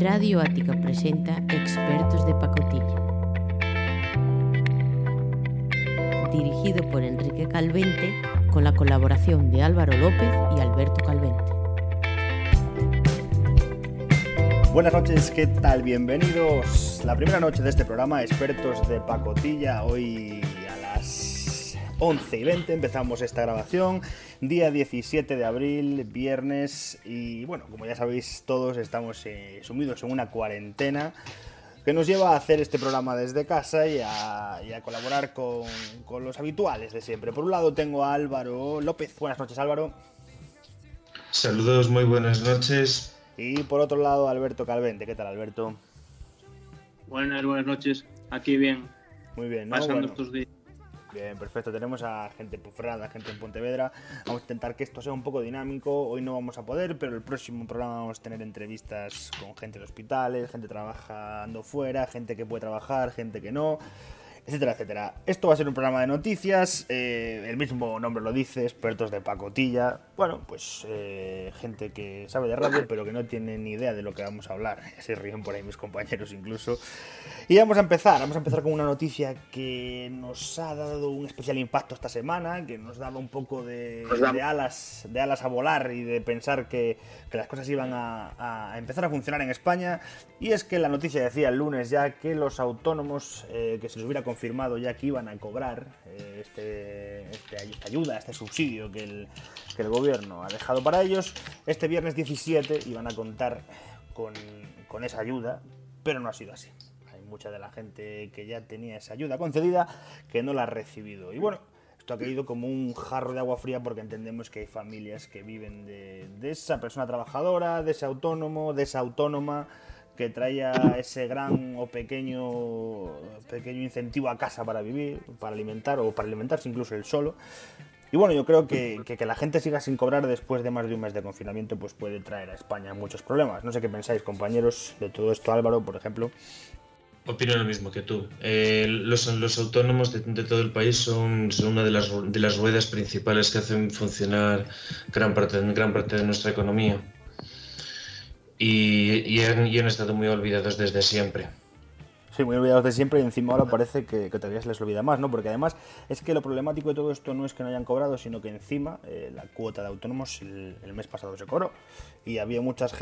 Radio Ática presenta Expertos de Pacotilla. Dirigido por Enrique Calvente, con la colaboración de Álvaro López y Alberto Calvente. Buenas noches, ¿qué tal? Bienvenidos. La primera noche de este programa, Expertos de Pacotilla. Hoy a las 11:20 empezamos esta grabación. Día 17 de abril, viernes. Y bueno, como ya sabéis todos, estamos sumidos en una cuarentena que nos lleva a hacer este programa desde casa y a colaborar con los habituales de siempre. Por un lado tengo a Álvaro López. Buenas noches, Álvaro. Saludos, muy buenas noches. Y por otro lado, Alberto Calvente. ¿Qué tal, Alberto? Buenas noches. Aquí bien. Muy bien, ¿no? Pasando estos días. Bien, perfecto. Tenemos a gente en Ponferrada, gente en Pontevedra. Vamos a intentar que esto sea un poco dinámico. Hoy no vamos a poder, pero el próximo programa vamos a tener entrevistas con gente de hospitales, gente trabajando fuera, gente que puede trabajar, gente que no, etcétera, etcétera. Esto va a ser un programa de noticias, el mismo nombre lo dice, Expertos de Pacotilla. Bueno, pues gente que sabe de radio pero que no tiene ni idea de lo que vamos a hablar. Se ríen por ahí mis compañeros incluso. Y vamos a empezar con una noticia que nos ha dado un especial impacto esta semana, que nos daba un poco de alas a volar y de pensar que las cosas iban a empezar a funcionar en España. Y es que la noticia decía el lunes ya que los autónomos que se les hubiera confirmado ya que iban a cobrar esta ayuda, este subsidio que el gobierno ha dejado para ellos, este viernes 17 iban a contar con esa ayuda, pero no ha sido así. Hay mucha de la gente que ya tenía esa ayuda concedida que no la ha recibido. Y bueno, esto ha caído como un jarro de agua fría porque entendemos que hay familias que viven de esa persona trabajadora, de ese autónomo, de esa autónoma que traía ese gran o pequeño incentivo a casa para vivir, para alimentar o para alimentarse incluso él solo. Y bueno, yo creo que la gente siga sin cobrar después de más de un mes de confinamiento pues puede traer a España muchos problemas. No sé qué pensáis, compañeros, de todo esto. Álvaro, por ejemplo. Opino lo mismo que tú. Los autónomos de todo el país son una de las ruedas principales que hacen funcionar gran parte de nuestra economía. Y han estado muy olvidados desde siempre. Sí, muy olvidados de siempre, y encima ahora parece que todavía se les olvida más, ¿no? Porque además es que lo problemático de todo esto no es que no hayan cobrado, sino que encima la cuota de autónomos el mes pasado se cobró y había muchas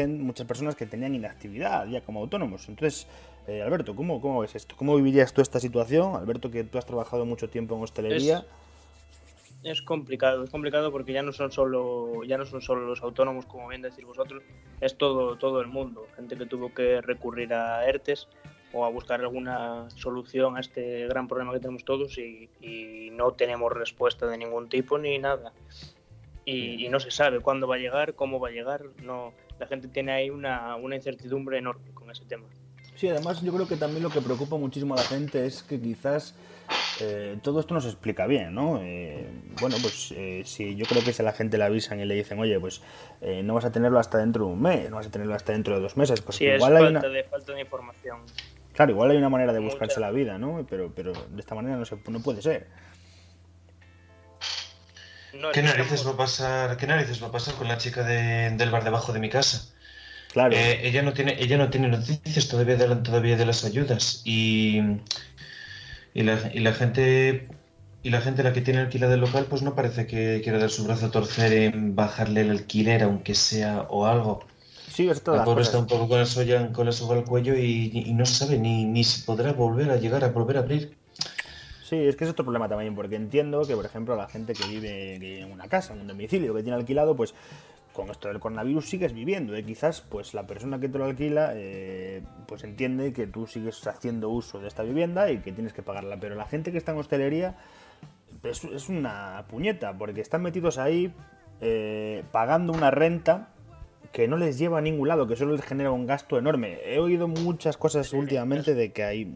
personas que tenían inactividad ya como autónomos. Entonces, Alberto, ¿cómo ves esto? ¿Cómo vivirías tú esta situación? Alberto, que tú has trabajado mucho tiempo en hostelería. Es complicado porque ya no son solo los autónomos, como bien decís vosotros, es todo el mundo, gente que tuvo que recurrir a ERTEs o a buscar alguna solución a este gran problema que tenemos todos y no tenemos respuesta de ningún tipo ni nada. Y no se sabe cuándo va a llegar, cómo va a llegar, no, la gente tiene ahí una incertidumbre enorme con ese tema. Sí, además yo creo que también lo que preocupa muchísimo a la gente es que quizás todo esto no se explica bien, ¿no? Bueno, pues si yo creo que si a la gente le avisan y le dicen, oye, pues no vas a tenerlo hasta dentro de un mes, no vas a tenerlo hasta dentro de 2 meses, pues sí, igual falta de información. Claro, igual hay una manera de buscarse la vida, ¿no? Pero de esta manera no puede ser. ¿Qué narices va a pasar con la chica del bar debajo de mi casa? Claro. Ella no tiene noticias todavía de las ayudas y la gente la que tiene alquilado el local pues no parece que quiera dar su brazo a torcer en bajarle el alquiler aunque sea o algo. Sí, es toda la pobre está un poco con la soga al cuello y no sabe ni si podrá volver a abrir. Sí, es que es otro problema también porque entiendo que por ejemplo la gente que vive en una casa, en un domicilio que tiene alquilado pues con esto del coronavirus sigues viviendo, quizás pues la persona que te lo alquila pues entiende que tú sigues haciendo uso de esta vivienda y que tienes que pagarla, pero la gente que está en hostelería es una puñeta porque están metidos ahí pagando una renta que no les lleva a ningún lado, que solo les genera un gasto enorme. He oído muchas cosas últimamente de que hay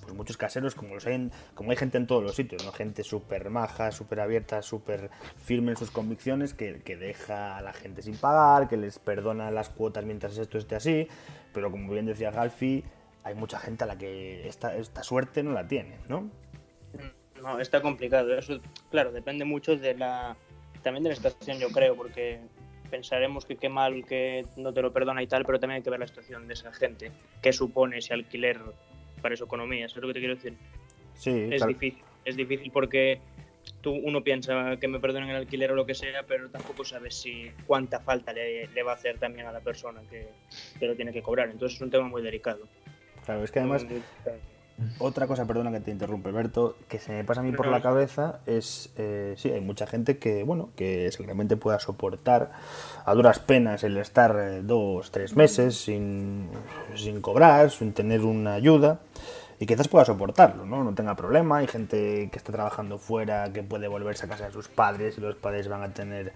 pues muchos caseros, como hay gente en todos los sitios, ¿no? Gente súper maja, súper abierta, súper firme en sus convicciones, que deja a la gente sin pagar, que les perdona las cuotas mientras esto esté así, pero como bien decía Galfi, hay mucha gente a la que esta suerte no la tiene, ¿no? No, está complicado. Eso, claro, depende mucho también de la estación, yo creo, porque pensaremos que qué mal, que no te lo perdona y tal, pero también hay que ver la situación de esa gente, qué supone ese alquiler para su economía, ¿sabes lo que te quiero decir? Sí, es claro. Difícil, es difícil porque uno piensa que me perdonen el alquiler o lo que sea, pero tampoco sabes si cuánta falta le va a hacer también a la persona que lo tiene que cobrar, entonces es un tema muy delicado. Claro, es que además... Otra cosa, perdona que te interrumpe, Alberto, que se me pasa a mí por la cabeza es, sí, hay mucha gente que, bueno, que seguramente pueda soportar a duras penas el estar 2-3 meses sin cobrar, sin tener una ayuda, y quizás pueda soportarlo, ¿no? No tenga problema. Hay gente que está trabajando fuera que puede volverse a casa de sus padres y los padres van a tener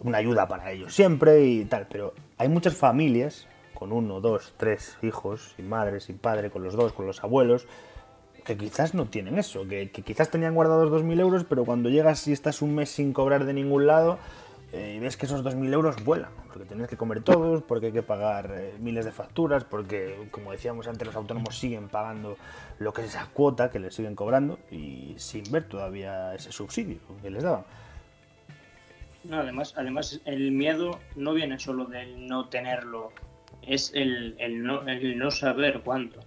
una ayuda para ellos siempre y tal, pero hay muchas familias con 1, 2, 3 hijos, sin madre, sin padre, con los dos, con los abuelos, que quizás no tienen eso, que quizás tenían guardados 2.000 euros, pero cuando llegas y estás un mes sin cobrar de ningún lado, ves que esos 2.000 euros vuelan, porque tienes que comer todos, porque hay que pagar miles de facturas, porque, como decíamos antes, los autónomos siguen pagando lo que es esa cuota que les siguen cobrando y sin ver todavía ese subsidio que les daban. No, además el miedo no viene solo del no tenerlo, es el no saber cuánto,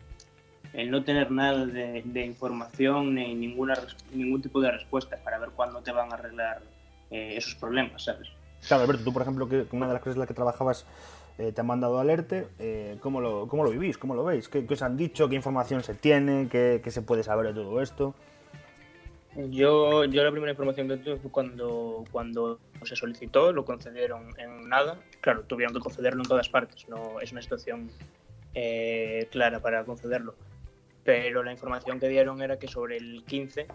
el no tener nada de información ni ningún tipo de respuesta para ver cuándo te van a arreglar esos problemas, ¿sabes? Claro, Alberto, tú por ejemplo, que una de las cosas en las que trabajabas te han mandado al ERTE, ¿cómo lo vivís? ¿Cómo lo veis? ¿Qué os han dicho? ¿Qué información se tiene? ¿Qué se puede saber de todo esto? Yo la primera información que tuve fue cuando se solicitó, lo concedieron en nada. Claro, tuvieron que concederlo en todas partes, no es una situación clara para concederlo. Pero la información que dieron era que sobre el 15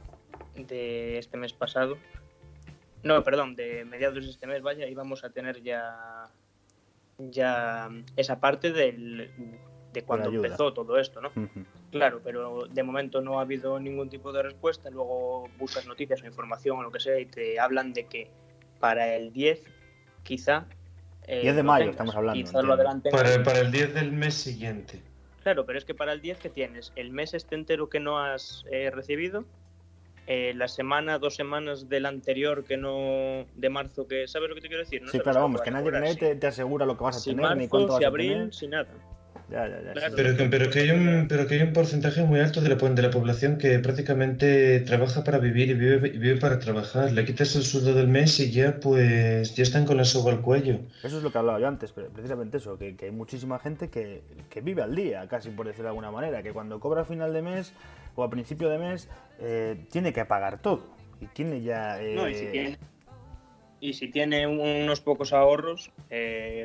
de este mes pasado, no, perdón, de mediados de este mes, vaya, íbamos a tener ya esa parte de cuando empezó todo esto, ¿no? Uh-huh. Claro, pero de momento no ha habido ningún tipo de respuesta. Luego buscas noticias o información o lo que sea y te hablan de que para el 10, quizá... 10 de mayo estamos hablando. Quizá lo adelanten. Para el 10 del mes siguiente. Claro, pero es que para el 10 que tienes el mes este entero que no has recibido, la semana, 2 semanas del anterior que no... de marzo, que ¿sabes lo que te quiero decir? No, sí, claro, vamos, que nadie te asegura lo que vas a tener, marzo, ni cuánto vas a tener. Sin marzo, sin abril, sin nada. Ya, claro. Pero que hay un porcentaje muy alto de la población que prácticamente trabaja para vivir y vive para trabajar. Le quitas el sueldo del mes y ya pues ya están con la soga al cuello. Eso es lo que hablaba yo antes, precisamente eso, que hay muchísima gente que vive al día, casi por decirlo de alguna manera, que cuando cobra a final de mes o a principio de mes tiene que pagar todo y tiene ya... No, y si tiene unos pocos ahorros,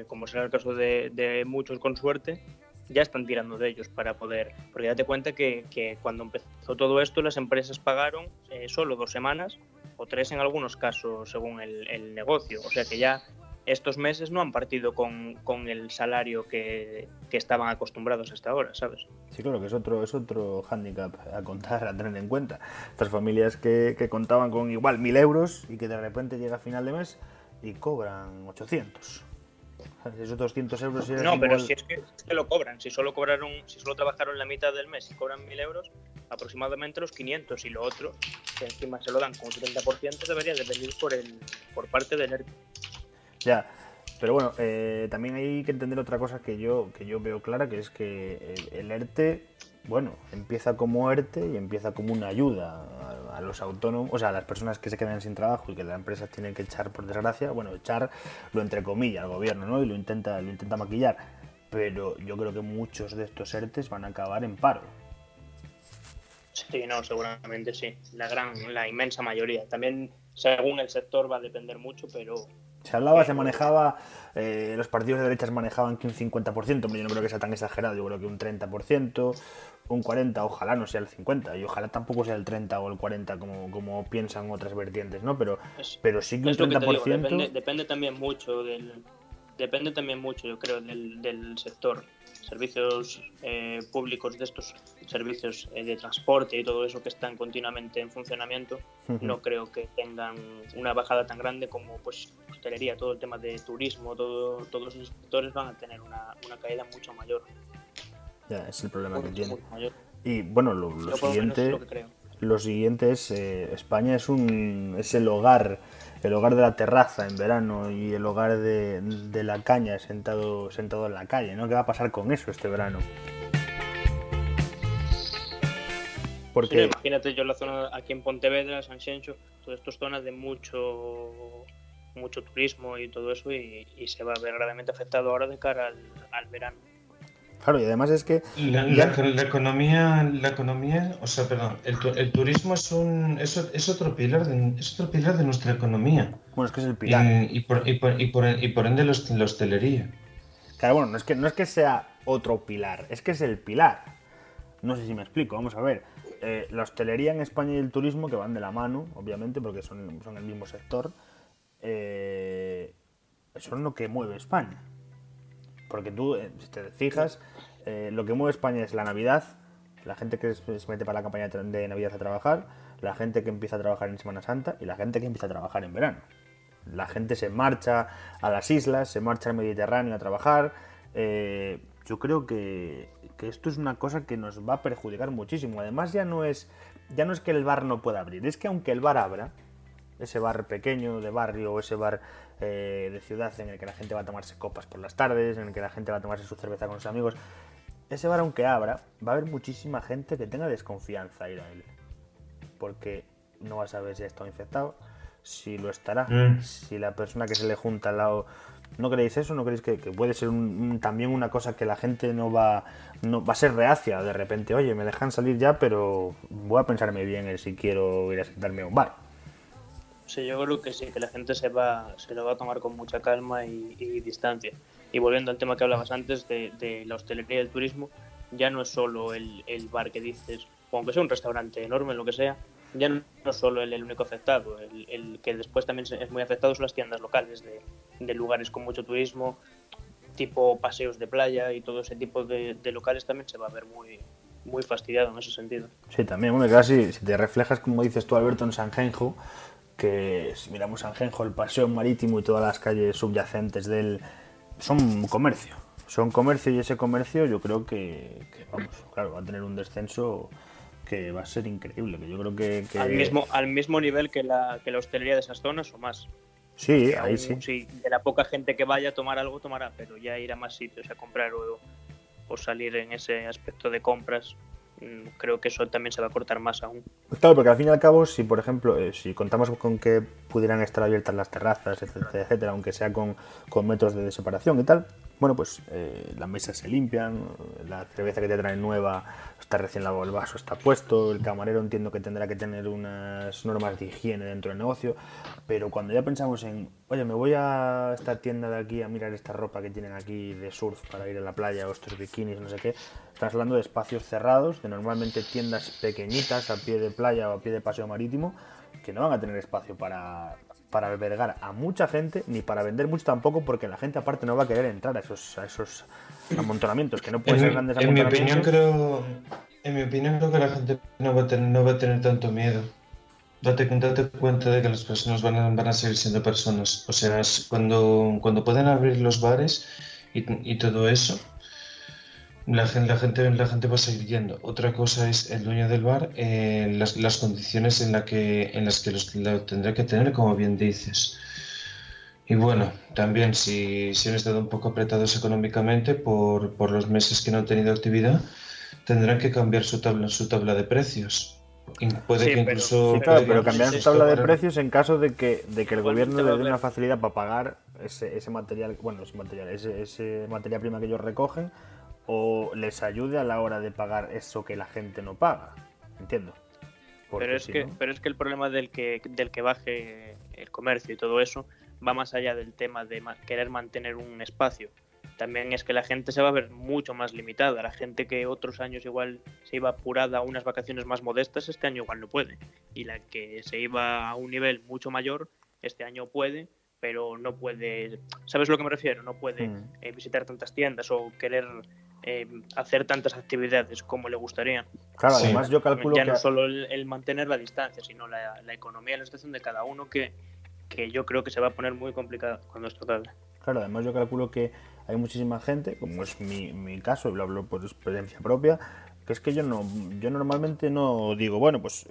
como será el caso de muchos con suerte, ya están tirando de ellos para poder... Porque date cuenta que cuando empezó todo esto, las empresas pagaron solo 2 semanas o 3 en algunos casos según el negocio. O sea que ya estos meses no han partido con el salario que estaban acostumbrados hasta ahora, ¿sabes? Sí, claro, que es otro hándicap a contar, a tener en cuenta. Estas familias que contaban con igual 1.000 euros y que de repente llega a final de mes y cobran 800. Esos 200 euros... No, pero si es que lo cobran. Si solo trabajaron la mitad del mes y cobran 1.000 euros, aproximadamente los 500 y lo otro, que encima se lo dan con un 70%, debería de venir por parte del ERTE. Ya, pero bueno, también hay que entender otra cosa que yo veo clara, que es que el ERTE, bueno, empieza como ERTE y empieza como una ayuda a los autónomos, o sea, a las personas que se quedan sin trabajo y que las empresas tienen que echar, por desgracia, bueno, echar lo entre comillas al gobierno, ¿no? Y lo intenta maquillar, pero yo creo que muchos de estos ERTEs van a acabar en paro. Sí, no, seguramente sí, la inmensa mayoría. También, según el sector, va a depender mucho, pero... los partidos de derechas manejaban que un 50%, pero yo no creo que sea tan exagerado, yo creo que un 30%, un 40%, ojalá no sea el 50%, y ojalá tampoco sea el 30% o el 40% como piensan otras vertientes, ¿no? Pero sí que un 30%... Que depende también mucho, yo creo, del sector. Servicios públicos de estos, servicios de transporte y todo eso que están continuamente en funcionamiento, uh-huh. No creo que tengan una bajada tan grande como pues hostelería, todo el tema de turismo, todos los sectores van a tener una caída mucho mayor. Ya, es el problema que tiene. Y bueno, lo siguiente es España es el hogar el hogar de la terraza en verano y el hogar de la caña sentado en la calle, ¿no? ¿Qué va a pasar con eso este verano? Porque... Sí, imagínate yo la zona aquí en Pontevedra, Sanxenxo, todas estas zonas de mucho turismo y todo eso y se va a ver gravemente afectado ahora de cara al verano. Claro, y además es que... el turismo es otro pilar de nuestra economía. Bueno, es que es el pilar. Y por ende la hostelería. Claro, bueno, no es que sea otro pilar, es que es el pilar. No sé si me explico, vamos a ver. La hostelería en España y el turismo, que van de la mano, obviamente, porque son el mismo sector, son lo que mueve España. Porque tú, si te fijas, lo que mueve España es la Navidad, la gente que se mete para la campaña de Navidad a trabajar, la gente que empieza a trabajar en Semana Santa y la gente que empieza a trabajar en verano. La gente se marcha a las islas, se marcha al Mediterráneo a trabajar. Yo creo que esto es una cosa que nos va a perjudicar muchísimo. Además, ya no es que el bar no pueda abrir, es que aunque el bar abra, ese bar pequeño de barrio o ese bar de ciudad en el que la gente va a tomarse copas por las tardes, en el que la gente va a tomarse su cerveza con sus amigos, ese bar aunque abra, va a haber muchísima gente que tenga desconfianza a ir a él, porque no va a saber si ha estado infectado, si lo estará, si la persona que se le junta al lado... ¿No creéis eso? ¿No creéis que puede ser también una cosa que la gente no va a ser reacia de repente? Oye, me dejan salir ya, pero voy a pensarme bien el si quiero ir a sentarme a un bar. Sí, yo creo que sí, que la gente se lo va a tomar con mucha calma y distancia. Y volviendo al tema que hablabas antes de la hostelería y el turismo, ya no es solo el bar que dices, o aunque sea un restaurante enorme, lo que sea, ya no es solo el único afectado, el que después también es muy afectado son las tiendas locales de lugares con mucho turismo, tipo paseos de playa y todo ese tipo de locales también se va a ver muy... muy fastidiado en ese sentido. Sí, también, bueno, casi si te reflejas, como dices tú, Alberto, en Sanxenxo, que si miramos Sanxenxo, el paseo marítimo y todas las calles subyacentes de él son comercio y ese comercio yo creo que vamos, claro, va a tener un descenso que va a ser increíble, que yo creo que... Al mismo nivel que la hostelería de esas zonas o más. Sí, que ahí aún, sí. Sí, de la poca gente que vaya a tomar algo tomará, pero ya ir a más sitios a comprar o salir en ese aspecto de compras, creo que eso también se va a cortar más aún. Claro, porque al fin y al cabo, si por ejemplo, si contamos con que pudieran estar abiertas las terrazas, etcétera, etcétera, aunque sea con metros de separación y tal, bueno, pues las mesas se limpian, la cerveza que te traen nueva está recién lavado, el vaso está puesto, el camarero entiendo que tendrá que tener unas normas de higiene dentro del negocio, pero cuando ya pensamos en, oye, me voy a esta tienda de aquí a mirar esta ropa que tienen aquí de surf para ir a la playa o estos bikinis, no sé qué, estás hablando de espacios cerrados, de normalmente tiendas pequeñitas a pie de playa o a pie de paseo marítimo, que no van a tener espacio para albergar a mucha gente, ni para vender mucho tampoco, porque la gente aparte no va a querer entrar a esos amontonamientos, que no pueden ser grandes amontonamientos. En mi opinión creo que la gente no va a tener tanto miedo. Date cuenta de que las personas van a seguir siendo personas. O sea, cuando pueden abrir los bares y todo eso, la gente va a seguir yendo. Otra cosa es el dueño del bar, las condiciones en las que lo tendrá que tener, como bien dices. Y bueno, también si han estado un poco apretados económicamente por los meses que no han tenido actividad, tendrán que cambiar su tabla de precios. Puede sí, que incluso, sí, claro, pero cambiarán su tabla de precios en caso de que el gobierno le dé una facilidad para pagar ese material prima que ellos recogen, o les ayude a la hora de pagar eso que la gente no paga, entiendo. Pero es que el problema del que baje el comercio y todo eso va más allá del tema de querer mantener un espacio. También es que la gente se va a ver mucho más limitada. La gente que otros años igual se iba apurada a unas vacaciones más modestas, este año igual no puede. Y la que se iba a un nivel mucho mayor, este año puede, pero no puede... ¿Sabes a lo que me refiero? No puede visitar tantas tiendas o querer... hacer tantas actividades como le gustaría. Claro, además yo calculo ya no solo el mantener la distancia, sino la economía y la situación de cada uno que yo creo que se va a poner muy complicada cuando esto acabe. Claro, además yo calculo que hay muchísima gente, como es mi caso, y lo hablo por experiencia propia, que es que yo normalmente no digo, bueno, pues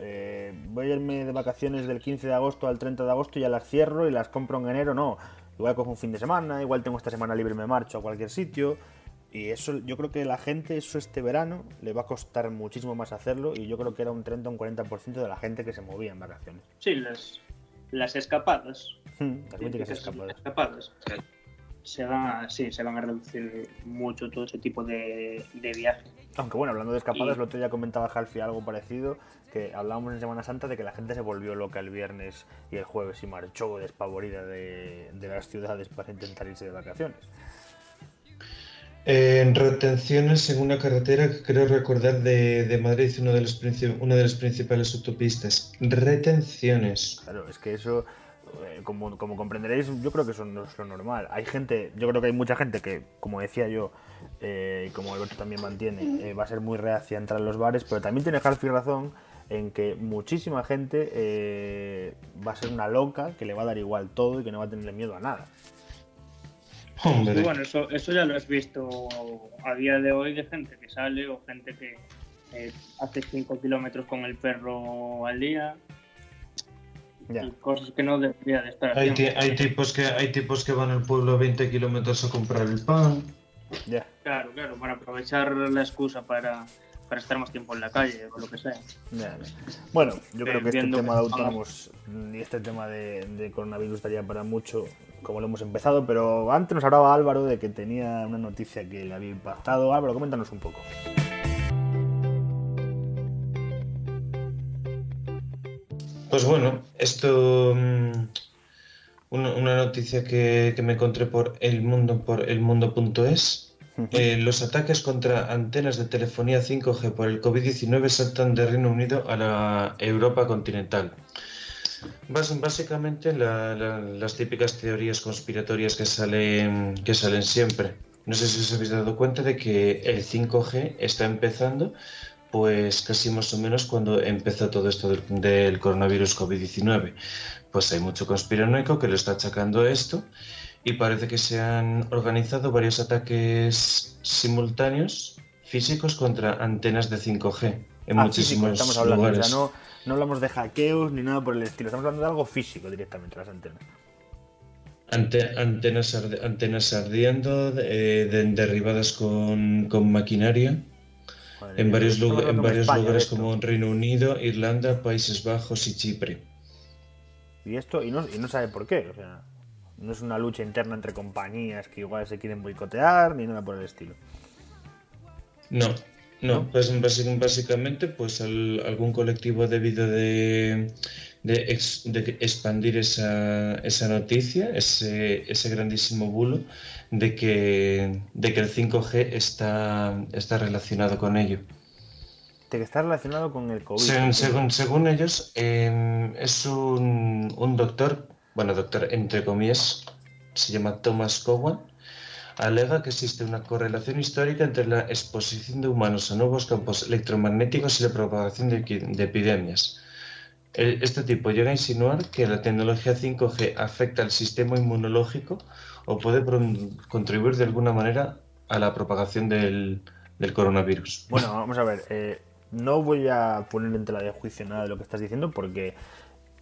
voy a irme de vacaciones del 15 de agosto al 30 de agosto y ya las cierro y las compro en enero, no. Igual cojo un fin de semana, igual tengo esta semana libre y me marcho a cualquier sitio. Y eso, yo creo que la gente, eso este verano, le va a costar muchísimo más hacerlo, y yo creo que era un 30 o un 40% de la gente que se movía en vacaciones. Sí, las escapadas. Las míticas escapadas. Se van a reducir mucho todo ese tipo de viajes. Aunque bueno, hablando de escapadas, el otro día comentaba Halfi algo parecido, que hablábamos en Semana Santa de que la gente se volvió loca el viernes y el jueves y marchó despavorida de las ciudades para intentar irse de vacaciones. En retenciones en una carretera que creo recordar de Madrid, una de las principales autopistas. Retenciones. Claro, es que eso, como comprenderéis, yo creo que eso no es lo normal. Hay gente, yo creo que hay mucha gente que, como decía yo, y como Alberto también mantiene, va a ser muy reacia a entrar en los bares, pero también tiene Halfi razón en que muchísima gente va a ser una loca que le va a dar igual todo y que no va a tenerle miedo a nada. Hombre. Y bueno, eso ya lo has visto a día de hoy, de gente que sale o gente que hace 5 kilómetros con el perro al día. Ya. Cosas que no debería de estar haciendo. Hay tipos que van al pueblo a 20 kilómetros a comprar el pan. Ya. Claro, para aprovechar la excusa para estar más tiempo en la calle o lo que sea. Ya. Bueno, yo creo que este tema de autónomos y este tema de coronavirus daría para mucho, como lo hemos empezado, pero antes nos hablaba Álvaro de que tenía una noticia que le había impactado. Álvaro, coméntanos un poco. Pues bueno, una noticia que me encontré por elmundo.es. Los ataques contra antenas de telefonía 5G por el COVID-19 saltan de Reino Unido a la Europa continental. Básicamente las típicas teorías conspiratorias que salen siempre. No sé si os habéis dado cuenta de que el 5G está empezando, pues casi más o menos cuando empezó todo esto del coronavirus COVID-19. Pues hay mucho conspiranoico que lo está achacando esto, y parece que se han organizado varios ataques simultáneos físicos contra antenas de 5G en muchísimos estamos hablando, lugares. No hablamos de hackeos ni nada por el estilo, estamos hablando de algo físico directamente, las antenas. Antenas ardiendo, derribadas con maquinaria. Madre en varios, en varios España, lugares como Reino Unido, Irlanda, Países Bajos y Chipre. Y no sabe por qué, o sea, no es una lucha interna entre compañías que igual se quieren boicotear ni nada por el estilo. No, pues básicamente pues algún colectivo ha debido de expandir esa noticia, ese grandísimo bulo de que el 5G está relacionado con ello. De que está relacionado con el COVID. Según ellos, es un doctor, entre comillas, se llama Thomas Cowan, alega que existe una correlación histórica entre la exposición de humanos a nuevos campos electromagnéticos y la propagación de epidemias. Este tipo llega a insinuar que la tecnología 5G afecta al sistema inmunológico o puede contribuir de alguna manera a la propagación del coronavirus. Bueno, vamos a ver, no voy a poner en tela de juicio nada de lo que estás diciendo porque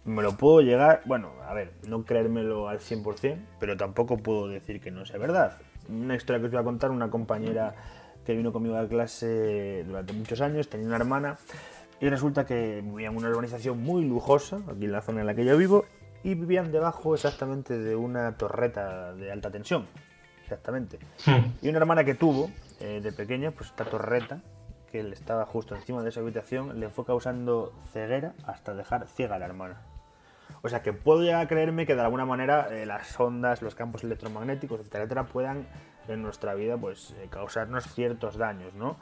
me lo puedo llegar, bueno, a ver, no creérmelo al 100%, pero tampoco puedo decir que no sea verdad. Una historia que os voy a contar, una compañera que vino conmigo a clase durante muchos años, tenía una hermana, y resulta que vivía en una urbanización muy lujosa, aquí en la zona en la que yo vivo, y vivían debajo exactamente de una torreta de alta tensión, exactamente. Y una hermana que tuvo, de pequeña, pues esta torreta, que le estaba justo encima de esa habitación, le fue causando ceguera hasta dejar ciega a la hermana. O sea que puedo llegar a creerme que de alguna manera las ondas, los campos electromagnéticos, etcétera, puedan en nuestra vida pues causarnos ciertos daños, ¿no?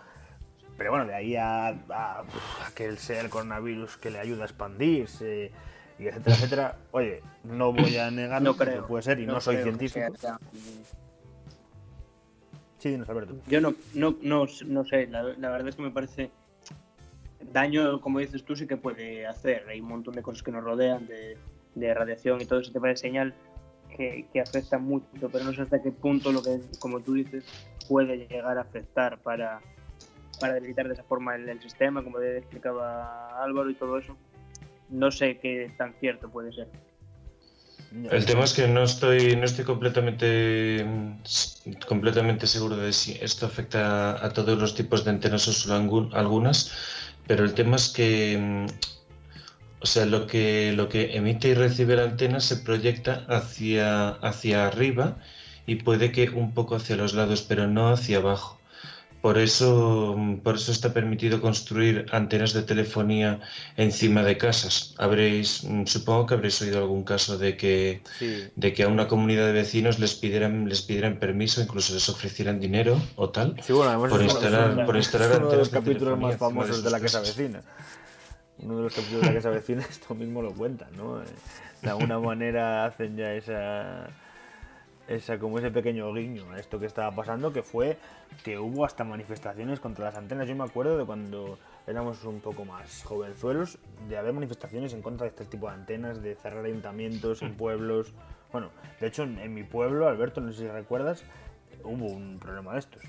Pero bueno, de ahí a que sea el coronavirus que le ayuda a expandirse, y etcétera, etcétera. Oye, no voy a negarlo, pero puede ser, y no soy científico. Sí, dinos, Alberto. Yo no sé, la verdad es que me parece... Daño, como dices tú, sí que puede hacer. Hay un montón de cosas que nos rodean, de radiación y todo ese tema de señal que afecta mucho, pero no sé hasta qué punto, como tú dices, puede llegar a afectar para para debilitar de esa forma el sistema, como le explicaba Álvaro y todo eso. No sé qué tan cierto puede ser. El tema es que no estoy completamente seguro de si esto afecta a todos los tipos de antenas o solo algunas, pero el tema es que, o sea, lo que emite y recibe la antena se proyecta hacia arriba y puede que un poco hacia los lados, pero no hacia abajo. Por eso está permitido construir antenas de telefonía encima de casas. Supongo que habréis oído algún caso de que, sí, de que a una comunidad de vecinos les pidieran permiso, incluso les ofrecieran dinero o tal, sí, bueno, además por instalar antenas. Uno de los capítulos más famosos de La que se avecina. Uno de los capítulos de La que se avecina esto mismo lo cuentan, ¿no? De alguna manera hacen ya como ese pequeño guiño a esto que estaba pasando, que fue que hubo hasta manifestaciones contra las antenas. Yo me acuerdo de cuando éramos un poco más jovenzuelos, de haber manifestaciones en contra de este tipo de antenas, de cerrar ayuntamientos en pueblos. Bueno, de hecho en mi pueblo, Alberto, no sé si recuerdas, hubo un problema de estos.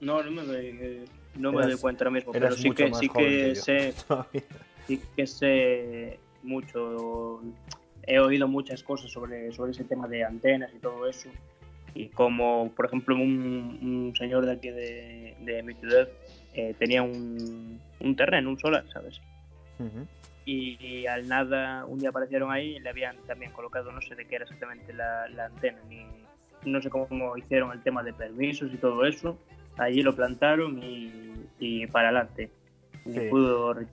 No me doy cuenta ahora mismo, pero sí que sé mucho. He oído muchas cosas sobre ese tema de antenas y todo eso, y como, por ejemplo, un señor de aquí de mi ciudad tenía un terreno, un solar, ¿sabes? Uh-huh. Y al nada, un día aparecieron ahí y le habían también colocado, no sé de qué era exactamente la antena, ni no sé cómo hicieron el tema de permisos y todo eso. Allí lo plantaron y para adelante. Sí.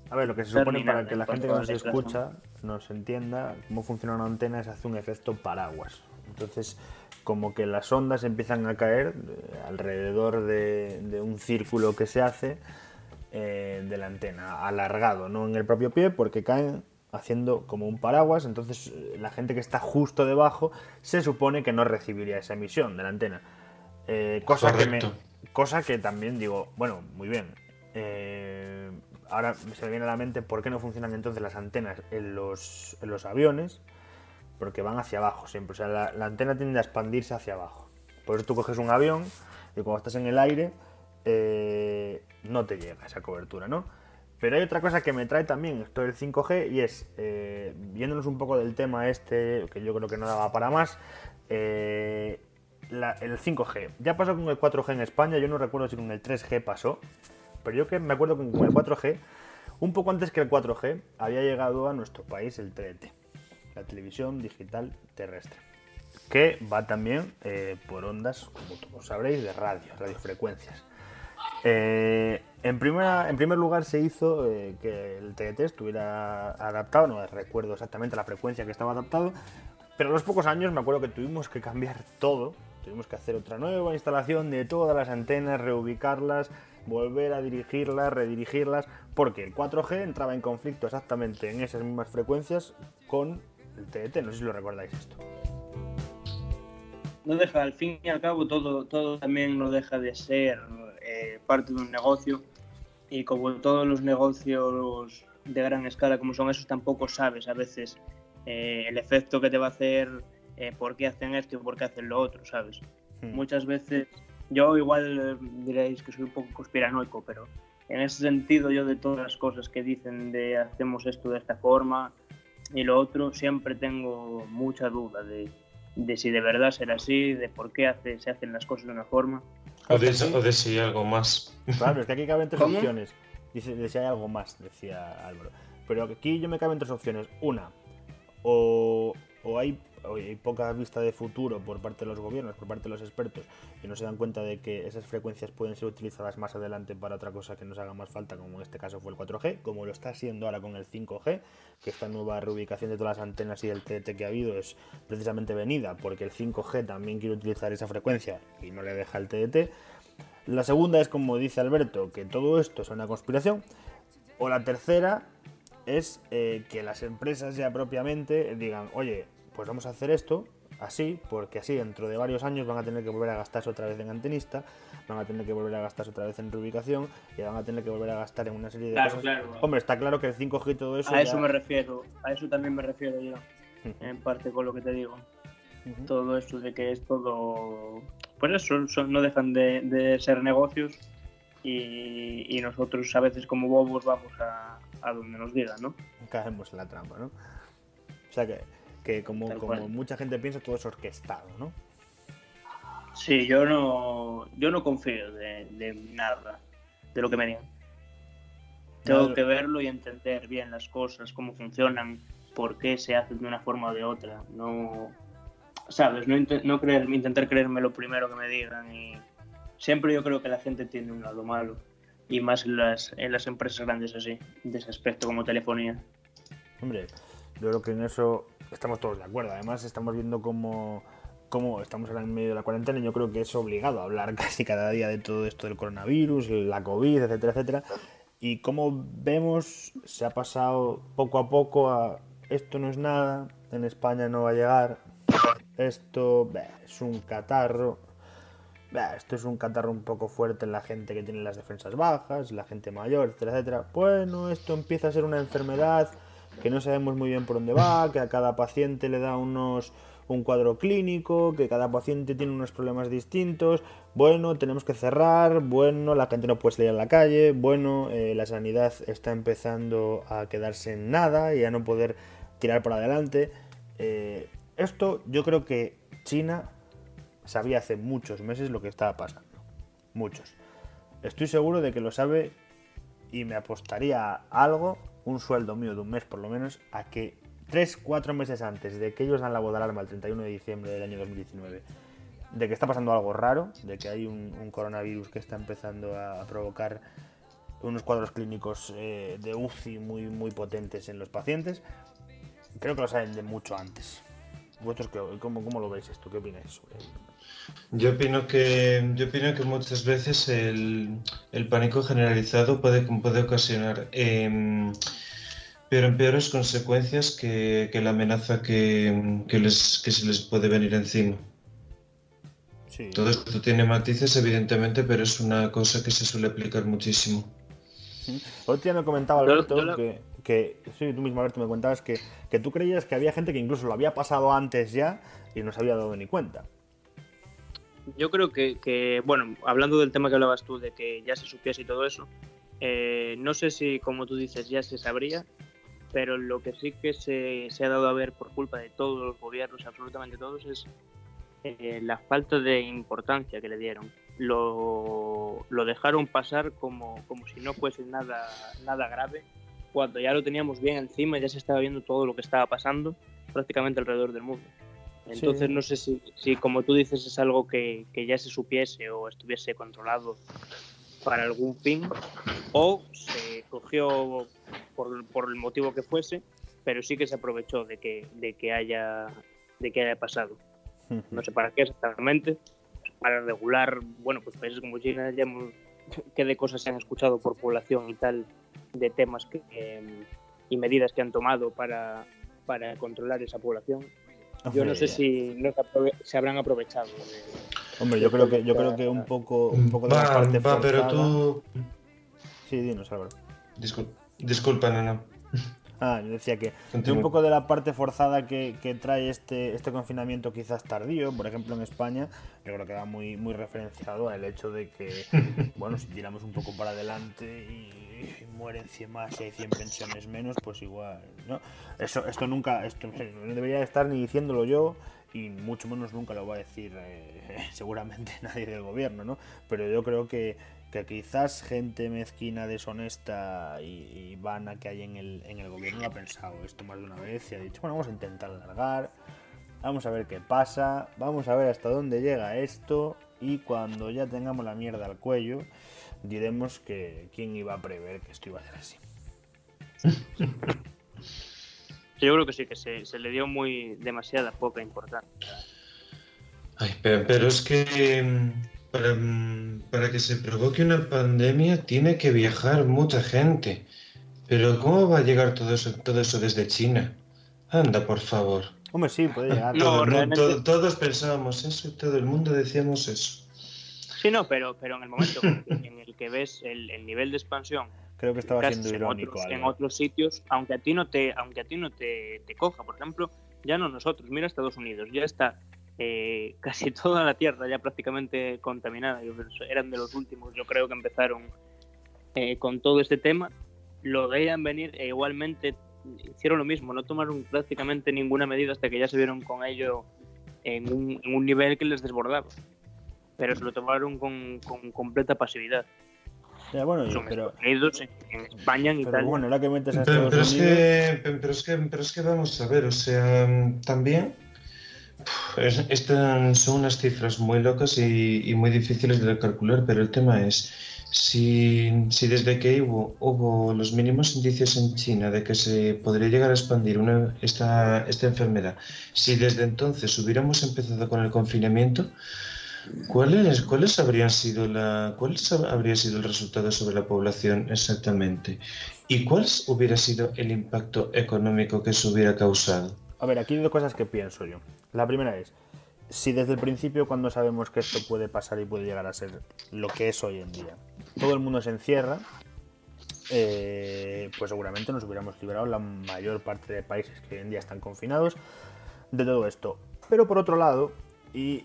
A ver, lo que se supone, para que la gente que nos escucha nos entienda, cómo funciona una antena es hacer un efecto paraguas. Entonces, como que las ondas empiezan a caer alrededor de un círculo que se hace de la antena, alargado, no en el propio pie, porque caen haciendo como un paraguas. Entonces, la gente que está justo debajo se supone que no recibiría esa emisión de la antena. Cosa que también digo, bueno, muy bien. Ahora se me viene a la mente por qué no funcionan entonces las antenas en los aviones, porque van hacia abajo siempre. O sea, la antena tiende a expandirse hacia abajo. Por eso tú coges un avión y cuando estás en el aire no te llega esa cobertura, ¿no? Pero hay otra cosa que me trae también esto del 5G, y es, viéndonos un poco del tema este, que yo creo que no daba para más, el 5G. Ya pasó con el 4G en España, yo no recuerdo si con el 3G pasó. Pero yo que me acuerdo que con el 4G, un poco antes que el 4G, había llegado a nuestro país el TDT, la televisión digital terrestre, que va también por ondas, como todos sabréis, de radiofrecuencias. En primer lugar se hizo que el TDT estuviera adaptado, no recuerdo exactamente la frecuencia que estaba adaptado, pero a los pocos años me acuerdo que tuvimos que cambiar todo, tuvimos que hacer otra nueva instalación de todas las antenas, reubicarlas, volver a dirigirlas, redirigirlas, porque el 4G entraba en conflicto exactamente en esas mismas frecuencias con el TDT. No sé si lo recordáis esto. No deja, al fin y al cabo, todo también no deja de ser parte de un negocio, y como todos los negocios de gran escala como son esos, tampoco sabes a veces el efecto que te va a hacer, por qué hacen esto y por qué hacen lo otro, ¿sabes? Muchas veces. Yo igual diréis que soy un poco conspiranoico, pero en ese sentido yo, de todas las cosas que dicen de hacemos esto de esta forma y lo otro, siempre tengo mucha duda de si de verdad será así, de por qué se hacen las cosas de una forma. O de si hay algo más. Claro, es que aquí caben tres opciones. Dice, de si hay algo más, decía Álvaro. Pero aquí yo me caben tres opciones. Una, o hay poca vista de futuro por parte de los gobiernos, por parte de los expertos, que no se dan cuenta de que esas frecuencias pueden ser utilizadas más adelante para otra cosa que nos haga más falta, como en este caso fue el 4G, como lo está haciendo ahora con el 5G, que esta nueva reubicación de todas las antenas y del TDT que ha habido es precisamente venida porque el 5G también quiere utilizar esa frecuencia y no le deja el TDT. La segunda es, como dice Alberto, que todo esto es una conspiración. O la tercera es que las empresas ya propiamente digan, oye, pues vamos a hacer esto así, porque así dentro de varios años van a tener que volver a gastarse otra vez en antenista, van a tener que volver a gastarse otra vez en reubicación, y van a tener que volver a gastar en una serie de cosas. Claro. Hombre, está claro que el 5G y todo eso... eso me refiero, a eso también me refiero yo, en parte con lo que te digo. Uh-huh. Todo esto de que es todo... Pues eso, no dejan de ser negocios, y nosotros a veces como bobos vamos a donde nos digan, ¿no? Caemos en la trampa, ¿no? O sea que como mucha gente piensa, todo es orquestado, ¿no? Sí, yo no confío de nada de lo que me digan. Tengo que verlo y entender bien las cosas, cómo funcionan, por qué se hacen de una forma o de otra. No, sabes, intentar creerme lo primero que me digan. Y siempre yo creo que la gente tiene un lado malo, y más en las empresas grandes así, de ese aspecto como Telefonía. Hombre, yo creo que en eso estamos todos de acuerdo. Además, estamos viendo cómo estamos ahora en medio de la cuarentena, y yo creo que es obligado a hablar casi cada día de todo esto del coronavirus, la COVID, etcétera, etcétera. Y como vemos, se ha pasado poco a poco a esto no es nada, en España no va a llegar, esto es un catarro, esto es un catarro un poco fuerte en la gente que tiene las defensas bajas, la gente mayor, etcétera, etcétera. Bueno, esto empieza a ser una enfermedad que no sabemos muy bien por dónde va, que a cada paciente le da un cuadro clínico, que cada paciente tiene unos problemas distintos. Bueno, tenemos que cerrar, bueno, la gente no puede salir a la calle, bueno, la sanidad está empezando a quedarse en nada y a no poder tirar para adelante. Esto yo creo que China sabía hace muchos meses lo que estaba pasando, muchos. Estoy seguro de que lo sabe, y me apostaría a algo, un sueldo mío de un mes por lo menos, a que 3-4 meses antes de que ellos dan la voz de alarma el 31 de diciembre del año 2019, de que está pasando algo raro, de que hay un coronavirus que está empezando a provocar unos cuadros clínicos de UCI muy, muy potentes en los pacientes, creo que lo saben de mucho antes. ¿Vosotros cómo lo veis esto? ¿Qué opináis sobre ello? Yo opino que muchas veces el pánico generalizado puede ocasionar... pero en peores consecuencias que la amenaza que se les puede venir encima. Sí. Todo esto tiene matices, evidentemente, pero es una cosa que se suele aplicar muchísimo. Otro día me comentaba Alberto que sí, tú mismo, Alberto, me contabas que tú creías que había gente que incluso lo había pasado antes ya y no se había dado ni cuenta. Yo creo que bueno, hablando del tema que hablabas tú, de que ya se supiese y todo eso, no sé si, como tú dices, ya se sabría. Pero lo que sí que se ha dado a ver por culpa de todos los gobiernos, absolutamente todos, es la falta de importancia que le dieron. Lo dejaron pasar como si no fuese nada grave, cuando ya lo teníamos bien encima, ya se estaba viendo todo lo que estaba pasando prácticamente alrededor del mundo. Entonces sí. No sé si, como tú dices, es algo que ya se supiese o estuviese controlado para algún fin, o se cogió... Por el motivo que fuese, pero sí que se aprovechó de que haya pasado. No sé para qué exactamente, para regular, bueno, pues países como China, qué de cosas se han escuchado por población y tal, de temas y medidas que han tomado para controlar esa población. Hombre, yo no sé si se habrán aprovechado. Hombre, yo creo que un poco de la parte forzada. Pero tú... Sí, dinos, Álvaro. Disculpa, Nana. Yo decía que un poco de la parte forzada que trae este confinamiento quizás tardío, por ejemplo en España, yo creo que va muy, muy referenciado al hecho de que, bueno, si tiramos un poco para adelante y mueren 100 más y hay 100 pensiones menos, pues igual, ¿no? Esto no debería estar ni diciéndolo yo, y mucho menos nunca lo va a decir seguramente nadie del gobierno, ¿no? Pero yo creo que quizás gente mezquina, deshonesta y vana que hay en el gobierno ha pensado esto más de una vez y ha dicho, bueno, vamos a intentar alargar, vamos a ver qué pasa, vamos a ver hasta dónde llega esto, y cuando ya tengamos la mierda al cuello diremos que quién iba a prever que esto iba a ser así. Yo creo que sí, que se le dio demasiada poca importancia. Pero es que... Para que se provoque una pandemia tiene que viajar mucha gente. Pero ¿cómo va a llegar todo eso desde China? Anda, por favor. Hombre, sí, puede llegar. Todos pensábamos eso y todo el mundo decíamos eso. Sí, no, pero en el momento en el que ves el nivel de expansión, creo que estaba siendo irónico. En otros sitios, aunque a ti no te coja, por ejemplo, ya no nosotros. Mira Estados Unidos, ya está casi toda la tierra ya prácticamente contaminada. Eran de los últimos, yo creo, que empezaron con todo este tema. Lo veían venir e igualmente hicieron lo mismo, no tomaron prácticamente ninguna medida hasta que ya se vieron con ello en un nivel que les desbordaba, pero se lo tomaron con completa pasividad. Ya, bueno, en España, en Italia. Bueno, ahora que metes a Estados Unidos... Pero es que vamos a ver, o sea, también estas son unas cifras muy locas y muy difíciles de calcular, pero el tema es si desde que hubo los mínimos indicios en China de que se podría llegar a expandir esta enfermedad, si desde entonces hubiéramos empezado con el confinamiento, ¿Cuál habría sido el resultado sobre la población exactamente? ¿Y cuál hubiera sido el impacto económico que se hubiera causado? A ver, aquí hay dos cosas que pienso yo. La primera es, si desde el principio, cuando sabemos que esto puede pasar y puede llegar a ser lo que es hoy en día, todo el mundo se encierra, pues seguramente nos hubiéramos liberado la mayor parte de países que hoy en día están confinados de todo esto. Pero por otro lado... Y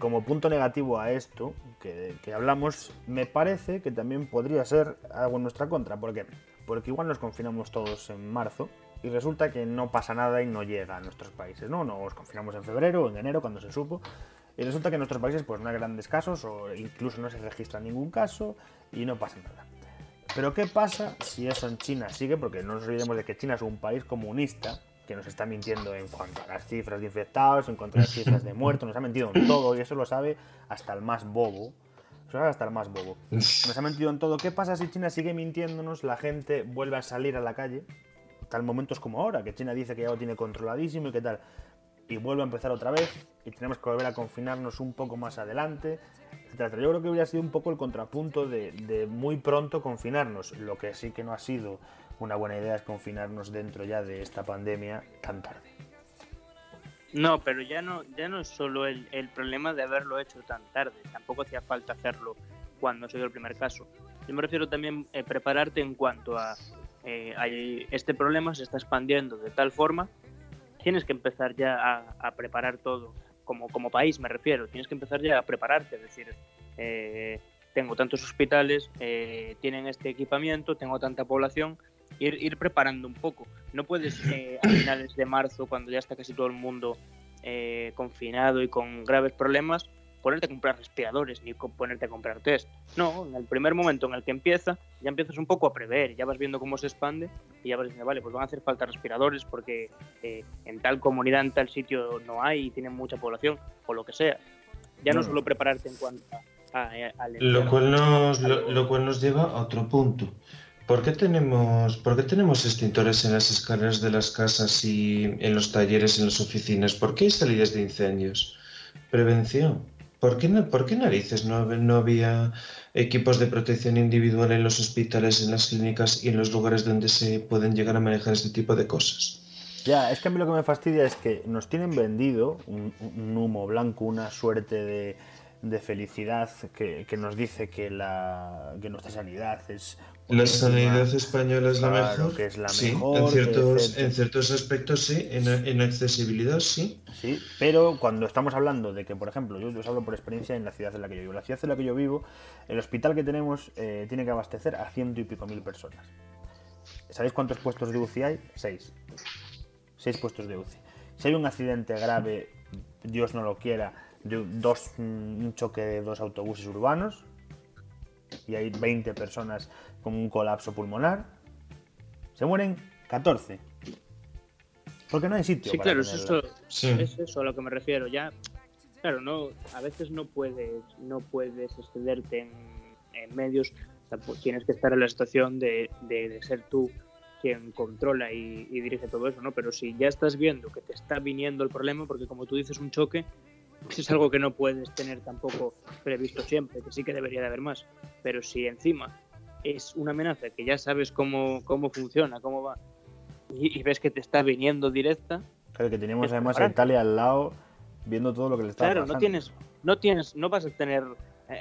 como punto negativo a esto que hablamos, me parece que también podría ser algo en nuestra contra. ¿Por qué? Porque igual nos confinamos todos en marzo y resulta que no pasa nada y no llega a nuestros países, ¿no? Nos confinamos en febrero o en enero, cuando se supo, y resulta que en nuestros países pues no hay grandes casos o incluso no se registra ningún caso y no pasa nada. Pero ¿qué pasa si eso en China sigue? Porque no nos olvidemos de que China es un país comunista que nos está mintiendo en cuanto a las cifras de infectados, en cuanto a las cifras de muertos, nos ha mentido en todo, y eso lo sabe hasta el más bobo. Nos ha mentido en todo. ¿Qué pasa si China sigue mintiéndonos? La gente vuelve a salir a la calle, tal momentos como ahora, que China dice que ya lo tiene controladísimo y qué tal, y vuelve a empezar otra vez, y tenemos que volver a confinarnos un poco más adelante, etc. Yo creo que hubiera sido un poco el contrapunto de muy pronto confinarnos, lo que sí que no ha sido una buena idea es confinarnos dentro ya de esta pandemia tan tarde. No, pero ya no es solo el problema de haberlo hecho tan tarde, tampoco hacía falta hacerlo cuando se dio el primer caso. Yo me refiero también a prepararte en cuanto a este problema se está expandiendo de tal forma, tienes que empezar ya a preparar todo, como país me refiero, tienes que empezar ya a prepararte, es decir... tengo tantos hospitales, tienen este equipamiento, tengo tanta población, ir preparando un poco. No puedes a finales de marzo, cuando ya está casi todo el mundo confinado y con graves problemas, ponerte a comprar respiradores ni ponerte a comprar test. No, en el primer momento en el que empieza, ya empiezas un poco a prever, ya vas viendo cómo se expande y ya vas diciendo, vale, pues van a hacer falta respiradores porque en tal comunidad, en tal sitio no hay y tienen mucha población, o lo que sea. Ya no solo prepararte en cuanto a... Lo cual nos lleva a otro punto. ¿Por qué tenemos extintores en las escaleras de las casas y en los talleres, en las oficinas? ¿Por qué hay salidas de incendios? Prevención. ¿Por qué narices no había equipos de protección individual en los hospitales, en las clínicas y en los lugares donde se pueden llegar a manejar este tipo de cosas? Ya, es que a mí lo que me fastidia es que nos tienen vendido un humo blanco, una suerte de felicidad que nos dice que nuestra sanidad es... La sanidad española es la mejor. Que es la mejor. En ciertos aspectos sí, en accesibilidad sí. Sí, pero cuando estamos hablando de que, por ejemplo, yo os hablo por experiencia en la ciudad en la que yo vivo. La ciudad en la que yo vivo, el hospital que tenemos tiene que abastecer a 100 y pico mil personas. ¿Sabéis cuántos puestos de UCI hay? 6. 6 puestos de UCI. Si hay un accidente grave, Dios no lo quiera, un choque de 2 autobuses urbanos y hay 20 personas con un colapso pulmonar, se mueren 14 porque no hay sitio. Sí, para claro, es eso a lo que me refiero. Ya, claro, no, a veces no puedes excederte en medios, o sea, pues tienes que estar en la situación de ser tú quien controla y dirige todo eso, ¿no? Pero si ya estás viendo que te está viniendo el problema, porque como tú dices, un choque es algo que no puedes tener tampoco previsto siempre, que sí que debería de haber más, pero si encima es una amenaza que ya sabes cómo funciona, cómo va, y ves que te está viniendo directa. Claro, que teníamos además a Italia al lado viendo todo lo que le está pasando. Claro, no vas a tener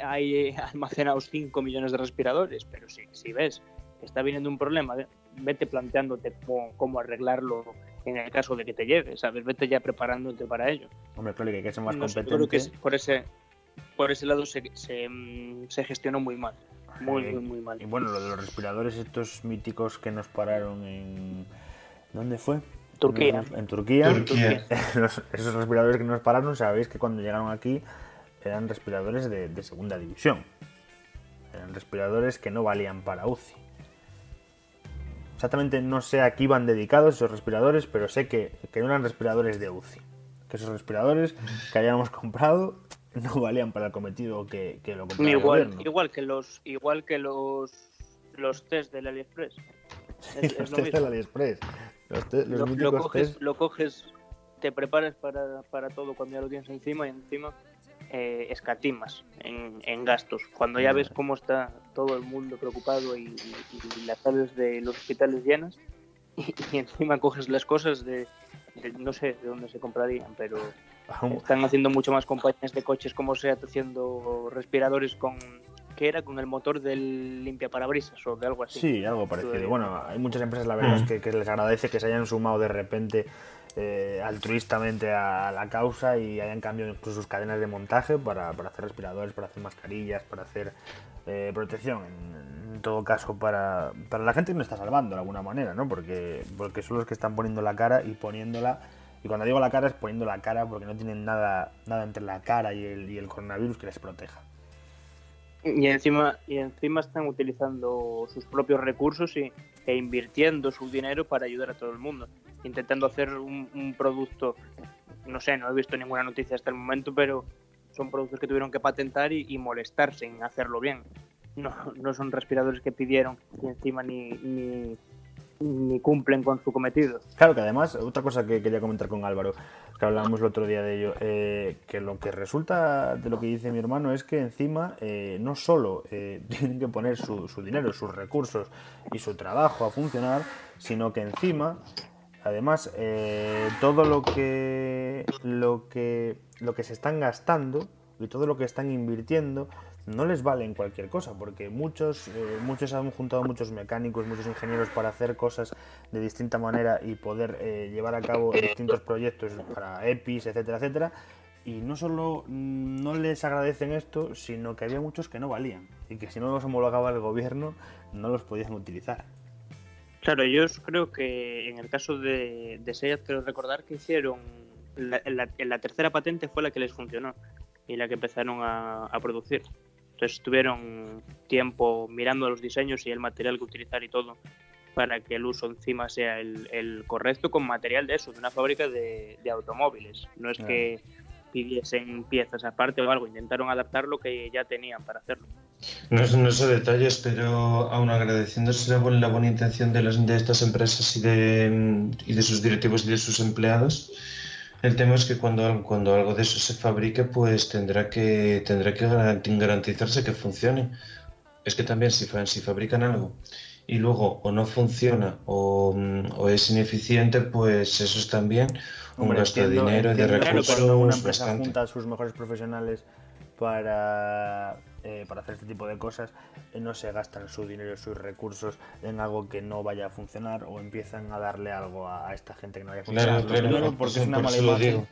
ahí almacenados 5 millones de respiradores, pero si ves que está viniendo un problema, vete planteándote cómo arreglarlo en el caso de que te lleve, ¿sabes? Vete ya preparándote para ello. Hombre, claro, que hay que ser más competente. Yo creo que por ese lado se gestionó muy mal. Muy mal. Y bueno, lo de los respiradores estos míticos que nos pararon en... ¿Dónde fue? Turquía. En Turquía. Esos respiradores que nos pararon, sabéis que cuando llegaron aquí eran respiradores de segunda división. Eran respiradores que no valían para UCI. Exactamente no sé a qué iban dedicados esos respiradores, pero sé que no eran respiradores de UCI. Que esos respiradores que habíamos comprado no valían para el cometido que lo compraba el gobierno. Igual que los test del AliExpress. Los test del AliExpress. Lo coges, te preparas para todo cuando ya lo tienes encima y encima escatimas en gastos. Cuando ya ves cómo está todo el mundo preocupado y las salas de los hospitales llenas y encima coges las cosas de no sé de dónde se comprarían, pero están haciendo mucho más compañías de coches como SEAT haciendo respiradores con el motor del limpiaparabrisas o de algo así. Sí, algo parecido. Bueno, hay muchas empresas, la verdad es que les agradece que se hayan sumado de repente altruistamente a la causa y hayan cambiado incluso sus cadenas de montaje para hacer respiradores, para hacer mascarillas, para hacer protección. En todo caso, para la gente que nos está salvando de alguna manera, ¿no? Porque son los que están poniendo la cara y poniéndola. Y cuando digo la cara es poniendo la cara porque no tienen nada entre la cara y el coronavirus que les proteja. Y encima están utilizando sus propios recursos e invirtiendo su dinero para ayudar a todo el mundo. Intentando hacer un producto, no sé, no he visto ninguna noticia hasta el momento, pero son productos que tuvieron que patentar y molestarse en hacerlo bien. No son respiradores que pidieron y encima ni cumplen con su cometido. Claro que además, otra cosa que quería comentar con Álvaro, que hablábamos el otro día de ello, que lo que resulta de lo que dice mi hermano es que encima no solo tienen que poner su dinero, sus recursos y su trabajo a funcionar, sino que encima, además, todo lo que se están gastando y todo lo que están invirtiendo no les vale en cualquier cosa, porque muchos han juntado muchos mecánicos, muchos ingenieros para hacer cosas de distinta manera y poder llevar a cabo distintos proyectos para EPIs, etcétera, etcétera, y no solo no les agradecen esto, sino que había muchos que no valían y que si no los homologaba el gobierno no los podían utilizar. Claro, yo creo que en el caso de SEAT, creo recordar que hicieron la tercera patente fue la que les funcionó y la que empezaron a producir. Entonces tuvieron tiempo mirando los diseños y el material que utilizar y todo para que el uso encima sea el correcto con material de eso, de una fábrica de automóviles. No es que pidiesen piezas aparte o algo, intentaron adaptar lo que ya tenían para hacerlo. No sé detalles, pero aún agradeciéndose la buena intención de estas empresas y de sus directivos y de sus empleados. El tema es que cuando algo de eso se fabrique, pues tendrá que garantizarse que funcione. Es que también si fabrican algo y luego o no funciona o es ineficiente, pues eso es también un gasto de dinero y de recursos. Claro, pero una empresa junta a sus mejores profesionales para hacer este tipo de cosas, no se gastan su dinero, sus recursos en algo que no vaya a funcionar o empiezan a darle algo a esta gente que no vaya a funcionar. Claro, porque es una mala imagen.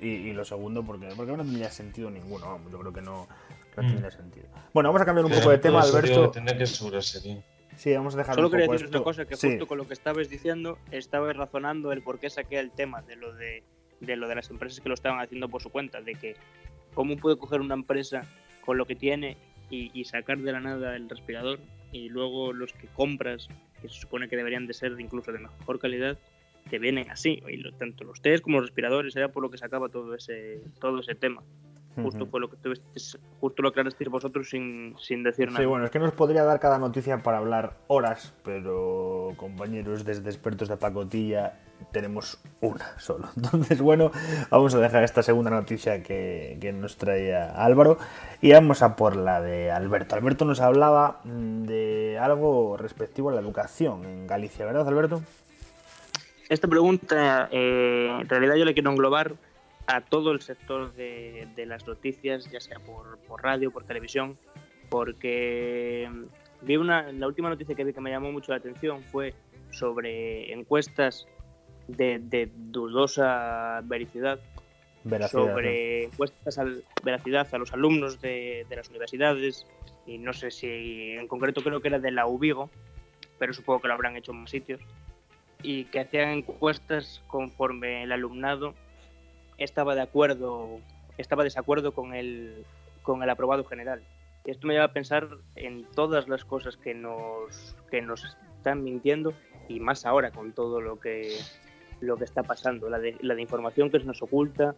Y lo segundo, porque no tendría sentido ninguno. Vamos, yo creo que no tendría sentido. Bueno, vamos a cambiar un poco de tema, Alberto. Sí, vamos a dejar solo un poco esto. Solo quería deciros una cosa, que justo con lo que estabais diciendo, estabais razonando el por qué saqué el tema de lo de las empresas que lo estaban haciendo por su cuenta, de que cómo puede coger una empresa con lo que tiene y sacar de la nada el respirador, y luego los que compras, que se supone que deberían de ser incluso de mejor calidad, te vienen así, y tanto los test como los respiradores, era por lo que sacaba todo ese tema. Justo fue lo que justo lo aclarasteis vosotros sin decir nada. Sí, bueno, es que nos podría dar cada noticia para hablar horas, pero compañeros, desde Expertos de Pacotilla tenemos una solo. Entonces, bueno, vamos a dejar esta segunda noticia que nos traía Álvaro y vamos a por la de Alberto. Alberto nos hablaba de algo respectivo a la educación en Galicia, ¿verdad, Alberto? Esta pregunta, en realidad yo la quiero englobar a todo el sector de las noticias, ya sea por radio, por televisión, porque la última noticia que vi que me llamó mucho la atención fue sobre encuestas de dudosa veracidad sobre encuestas veracidad a los alumnos de las universidades, y no sé si en concreto creo que era de la Uvigo, pero supongo que lo habrán hecho en más sitios, y que hacían encuestas conforme el alumnado estaba desacuerdo con el aprobado general. Y esto me lleva a pensar en todas las cosas que nos están mintiendo, y más ahora con todo lo que está pasando, la de información que se nos oculta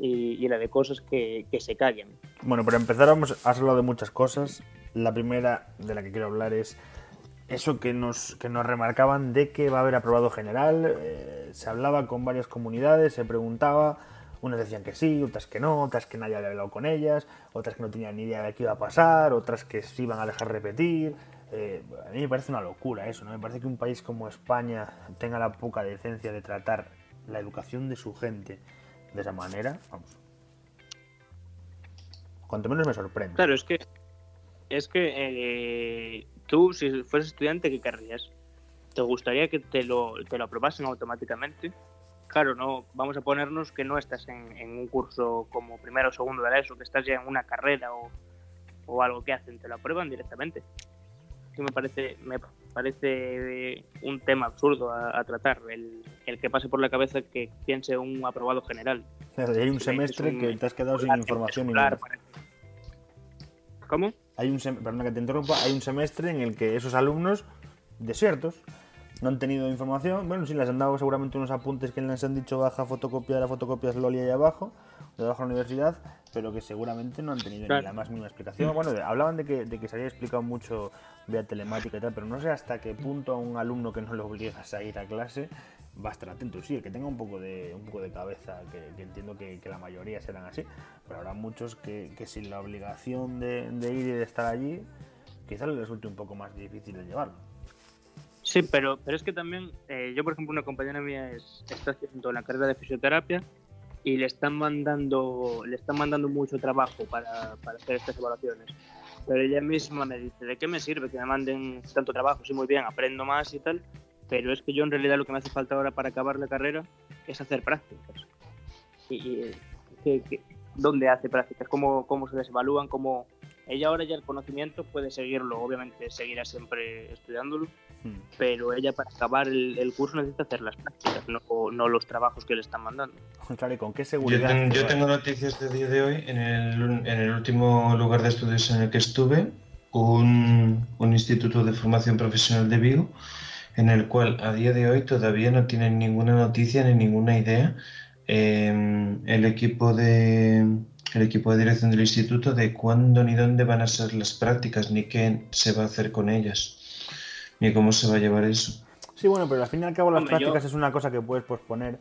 y la de cosas que se callan. Bueno, para empezar, has hablado de muchas cosas. La primera de la que quiero hablar es eso que nos remarcaban de que va a haber aprobado general. Se hablaba con varias comunidades, se preguntaba. Unas decían que sí, otras que nadie había hablado con ellas, otras que no tenían ni idea de qué iba a pasar, otras que se iban a dejar repetir. A mí me parece una locura eso, ¿no? Me parece que un país como España tenga la poca decencia de tratar la educación de su gente de esa manera, vamos. Cuanto menos me sorprende. Claro, es que tú, si fueras estudiante, ¿qué querrías? ¿Te gustaría que te lo aprobasen automáticamente? Claro, no, vamos a ponernos que no estás en un curso como primero o segundo de la ESO, que estás ya en una carrera o algo que hacen, te lo aprueban directamente. Sí, me parece un tema absurdo a tratar, el que pase por la cabeza que piense un aprobado general. Claro, hay un semestre que te has quedado sin información. ¿Cómo? Perdona que te interrumpa, hay un semestre en el que esos alumnos desiertos no han tenido información. Bueno, sí, les han dado seguramente unos apuntes que les han dicho baja fotocopiar, la fotocopia es Loli ahí abajo, debajo de la universidad, pero que seguramente no han tenido ni la más mínima explicación. Bueno, hablaban de que se había explicado mucho vía telemática y tal, pero no sé hasta qué punto a un alumno que no lo obligas a ir a clase va a estar atento. Sí, el que tenga un poco de cabeza, que entiendo que la mayoría serán así, pero habrá muchos que sin la obligación de ir y de estar allí, quizás les resulte un poco más difícil de llevarlo. Sí, pero es que también, yo por ejemplo, una compañera mía está haciendo la carrera de fisioterapia y le están mandando mucho trabajo para hacer estas evaluaciones. Pero ella misma me dice, ¿de qué me sirve que me manden tanto trabajo? Sí, muy bien, aprendo más y tal, pero es que yo en realidad lo que me hace falta ahora para acabar la carrera es hacer prácticas. ¿Y dónde hace prácticas? ¿Cómo se les evalúan? ¿Cómo? Ella ahora ya el conocimiento puede seguirlo, obviamente seguirá siempre estudiándolo, pero ella para acabar el curso necesita hacer las prácticas, no los trabajos que le están mandando. Claro, ¿y con qué seguridad? Yo tengo noticias de día de hoy, en el último lugar de estudios en el que estuve, un instituto de formación profesional de Vigo, en el cual a día de hoy todavía no tienen ninguna noticia ni ninguna idea. El equipo de dirección del instituto de cuándo ni dónde van a ser las prácticas, ni qué se va a hacer con ellas, ni cómo se va a llevar eso. Sí, bueno, pero al fin y al cabo las prácticas es una cosa que puedes posponer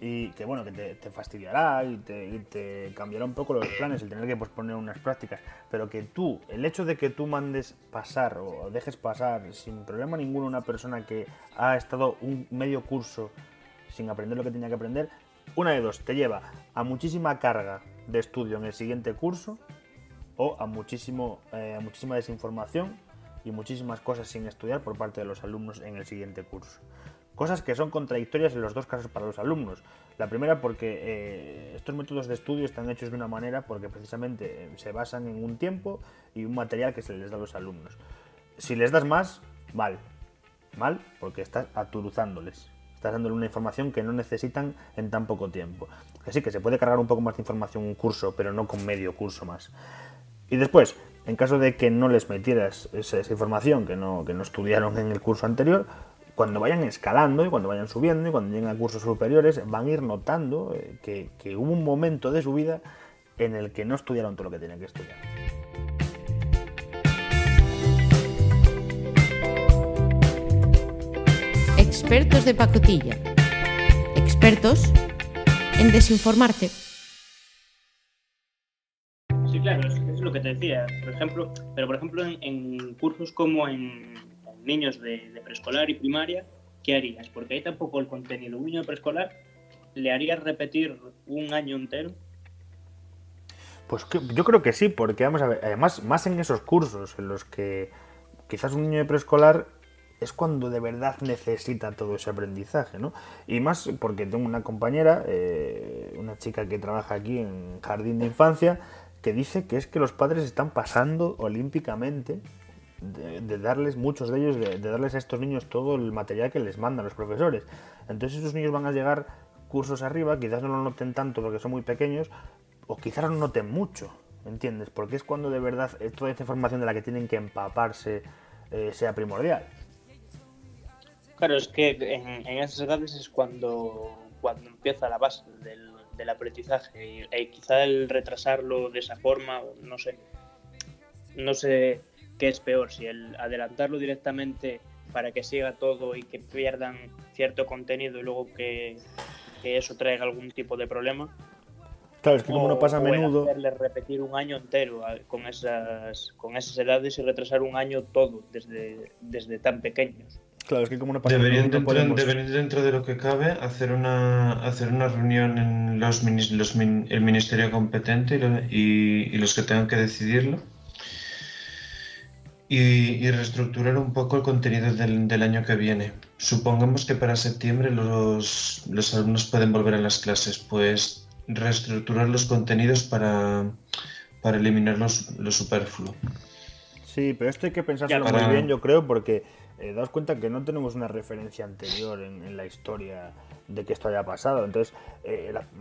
y que bueno, que te fastidiará y te cambiará un poco los planes el tener que posponer unas prácticas, pero que tú, el hecho de que tú mandes pasar o dejes pasar sin problema ninguno una persona que ha estado un medio curso sin aprender lo que tenía que aprender, una de dos, te lleva a muchísima carga de estudio en el siguiente curso o a muchísima desinformación y muchísimas cosas sin estudiar por parte de los alumnos en el siguiente curso. Cosas que son contradictorias en los dos casos para los alumnos. La primera porque estos métodos de estudio están hechos de una manera porque precisamente se basan en un tiempo y un material que se les da a los alumnos. Si les das más, mal porque estás aturuzándoles. Estás dándole una información que no necesitan en tan poco tiempo. Que sí, que se puede cargar un poco más de información un curso, pero no con medio curso más. Y después, en caso de que no les metieras esa información que no estudiaron en el curso anterior, cuando vayan escalando y cuando vayan subiendo y cuando lleguen a cursos superiores, van a ir notando que hubo un momento de su vida en el que no estudiaron todo lo que tenían que estudiar. Expertos de pacotilla. Expertos en desinformarte. Sí, claro, es lo que te decía. Por ejemplo, en cursos como en niños de preescolar y primaria, ¿qué harías? Porque ahí tampoco el contenido. Un niño de preescolar, ¿le harías repetir un año entero? Pues yo creo que sí, porque vamos a ver, además, más en esos cursos en los que quizás un niño de preescolar es cuando de verdad necesita todo ese aprendizaje, ¿no? Y más porque tengo una compañera, una chica que trabaja aquí en jardín de infancia, que dice que es que los padres están pasando olímpicamente de darles, muchos de ellos, de darles a estos niños todo el material que les mandan los profesores. Entonces esos niños van a llegar cursos arriba, quizás no lo noten tanto porque son muy pequeños, o quizás no noten mucho, ¿entiendes? Porque es cuando de verdad toda esta información de la que tienen que empaparse sea primordial. Claro, es que en esas edades es cuando empieza la base del aprendizaje y quizá el retrasarlo de esa forma, no sé qué es peor, si el adelantarlo directamente para que siga todo y que pierdan cierto contenido y luego que eso traiga algún tipo de problema. Claro, es que como no pasa a menudo, hacerles repetir un año entero con esas edades y retrasar un año todo desde tan pequeños. Claro, es que como no pasa deberían dentro de lo que cabe hacer una reunión en el ministerio competente y los que tengan que decidirlo y reestructurar un poco el contenido del año que viene. Supongamos que para septiembre los alumnos pueden volver a las clases, pues reestructurar los contenidos para eliminar lo superfluo. Sí, pero esto hay que pensarlo muy bien, yo creo, porque daos cuenta que no tenemos una referencia anterior en la historia de que esto haya pasado. Entonces,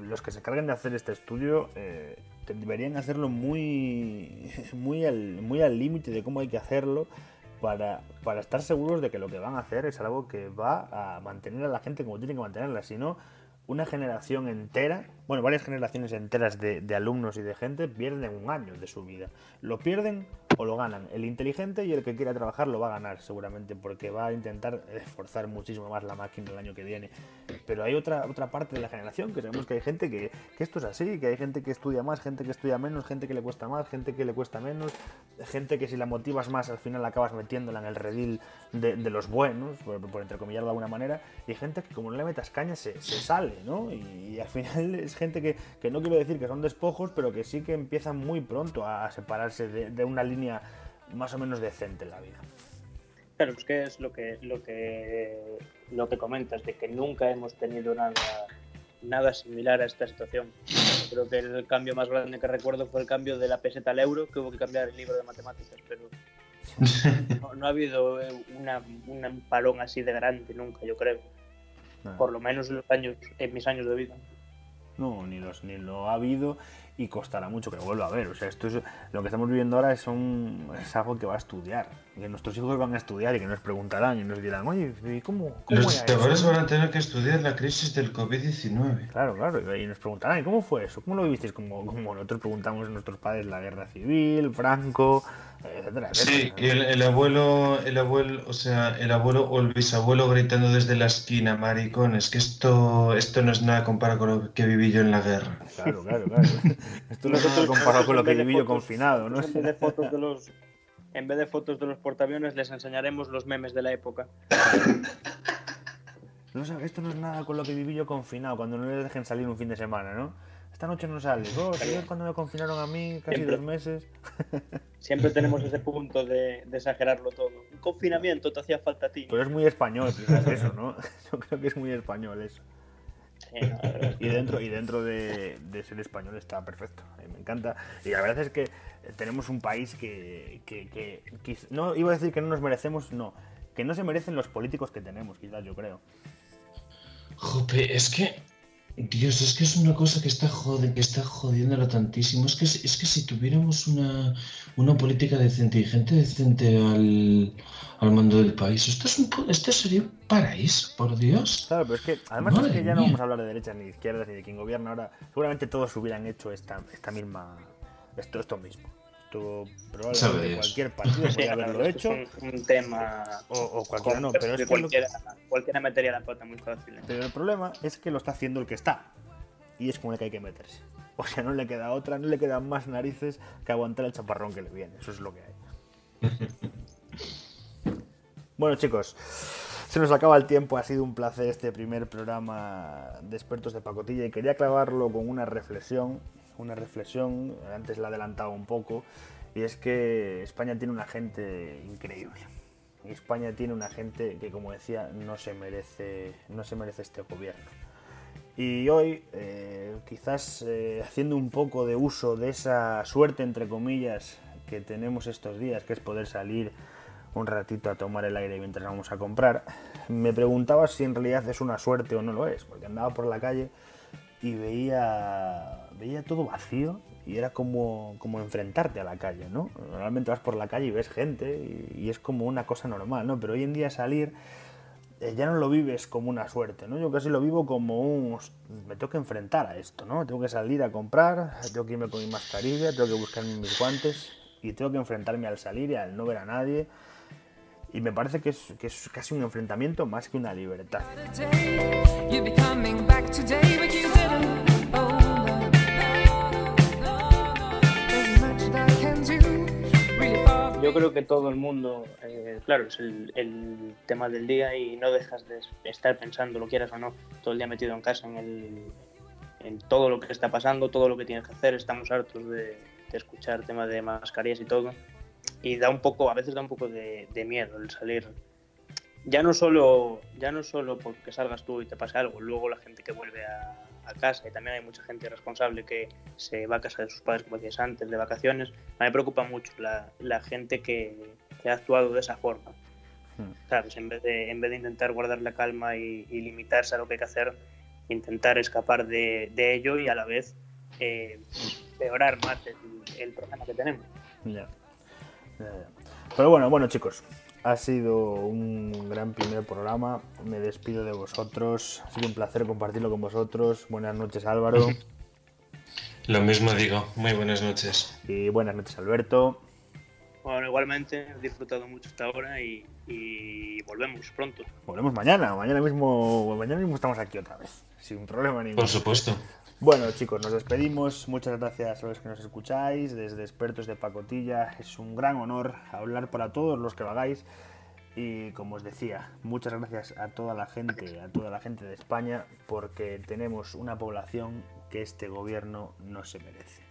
los que se encarguen de hacer este estudio deberían hacerlo muy al límite de cómo hay que hacerlo para estar seguros de que lo que van a hacer es algo que va a mantener a la gente como tiene que mantenerla, si no, una generación entera, bueno, varias generaciones enteras de alumnos y de gente pierden un año de su vida. Lo pierden o lo ganan. El inteligente y el que quiera trabajar lo va a ganar seguramente, porque va a intentar esforzar muchísimo más la máquina el año que viene. Pero hay otra parte de la generación que sabemos que hay gente que esto es así, que hay gente que estudia más, gente que estudia menos, gente que le cuesta más, gente que le cuesta menos, gente que si la motivas más al final acabas metiéndola en el redil de los buenos, por entrecomillarlo de alguna manera, y gente que como no le metas caña se sale, ¿no? Y al final es gente que no quiero decir que son despojos, pero que sí que empiezan muy pronto a separarse de una línea más o menos decente en la vida. Claro, pues que es lo que comentas, de que nunca hemos tenido nada similar a esta situación. Creo que el cambio más grande que recuerdo fue el cambio de la peseta al euro, que hubo que cambiar el libro de matemáticas, pero no ha habido un parón así de grande nunca, yo creo. Ah. Por lo menos en mis años de vida. No, ni lo ha habido y costará mucho que vuelva a haber. O sea, esto es lo que estamos viviendo ahora es algo que va a estudiar, que nuestros hijos van a estudiar y que nos preguntarán y nos dirán, oye, ¿cómo los chavales van a tener que estudiar la crisis del COVID-19? Claro, y nos preguntarán, ¿cómo fue eso? ¿Cómo lo vivisteis? Como nosotros preguntamos a nuestros padres la guerra civil, Franco, etcétera. Sí, y el abuelo, o sea, el abuelo o el bisabuelo gritando desde la esquina, maricones, que esto no es nada comparado con lo que viví yo en la guerra. Claro. Esto no es nada comparado con lo que viví yo confinado, ¿no? En vez de fotos de los portaaviones, les enseñaremos los memes de la época. No, esto no es nada con lo que viví yo confinado, cuando no les dejen salir un fin de semana, ¿no? Esta noche no sales. ¿Sabes cuando me confinaron a mí? Casi siempre, 2 meses. Siempre tenemos ese punto de exagerarlo todo. Un confinamiento te hacía falta a ti. Pero es muy español, quizás eso, ¿no? Yo creo que es muy español eso. Sí, no, y dentro de ser español está perfecto, me encanta. Y la verdad es que tenemos un país que no iba a decir que no nos merecemos, no, que no se merecen los políticos que tenemos, quizás, yo creo. Jope, es que Dios, es que es una cosa que está jodiéndolo tantísimo. Es que si tuviéramos una política decente y gente decente al mando del país, esto sería un paraíso, por Dios. Claro, pero es que además es que ya no vamos a hablar de derechas ni de izquierdas ni de quien gobierna ahora. Seguramente todos hubieran hecho esta misma esto mismo. Esto probablemente cualquier partido podría haberlo hecho. Un tema o cualquiera, no, pero es que cualquiera metería la pata muy fácil. Pero el problema es que lo está haciendo el que está y es con el que hay que meterse. O sea, no le queda otra, no le quedan más narices que aguantar el chaparrón que le viene. Eso es lo que hay. Bueno, chicos, se nos acaba el tiempo. Ha sido un placer este primer programa de Expertos de Pacotilla y quería clavarlo con una reflexión, antes la he adelantado un poco, y es que España tiene una gente increíble, España tiene una gente que, como decía, no se merece este gobierno. Y hoy, quizás haciendo un poco de uso de esa suerte, entre comillas, que tenemos estos días, que es poder salir un ratito a tomar el aire mientras vamos a comprar, me preguntaba si en realidad es una suerte o no lo es, porque andaba por la calle y veía todo vacío y era como enfrentarte a la calle, ¿no? Normalmente vas por la calle y ves gente y es como una cosa normal, ¿no? Pero hoy en día salir ya no lo vives como una suerte, ¿no? Yo casi lo vivo como me tengo que enfrentar a esto, ¿no? Tengo que salir a comprar, tengo que irme con mi mascarilla, tengo que buscarme mis guantes y tengo que enfrentarme al salir y al no ver a nadie. Y me parece que es casi un enfrentamiento más que una libertad. Yo creo que todo el mundo, claro, es el tema del día y no dejas de estar pensando, lo quieras o no, todo el día metido en casa en todo lo que está pasando, todo lo que tienes que hacer. Estamos hartos de escuchar temas de mascarillas y todo, y a veces da un poco de miedo el salir. Ya no solo porque salgas tú y te pase algo, luego la gente que vuelve a casa, y también hay mucha gente irresponsable que se va a casa de sus padres, como decías antes, de vacaciones. A mí me preocupa mucho la gente que ha actuado de esa forma, ¿sabes? En vez de intentar guardar la calma y limitarse a lo que hay que hacer, intentar escapar de ello y a la vez empeorar más el problema que tenemos. Ya. Pero bueno, chicos, ha sido un gran primer programa. Me despido de vosotros. Ha sido un placer compartirlo con vosotros. Buenas noches, Álvaro. Lo mismo digo. Muy buenas noches. Y buenas noches, Alberto. Bueno, igualmente. He disfrutado mucho hasta ahora y volvemos pronto. Volvemos mañana. Mañana mismo estamos aquí otra vez. Sin problema ninguno. Por supuesto. Bueno, chicos, nos despedimos. Muchas gracias a los que nos escucháis desde Expertos de Pacotilla. Es un gran honor hablar para todos los que lo hagáis. Y como os decía, muchas gracias a toda la gente de España, porque tenemos una población que este gobierno no se merece.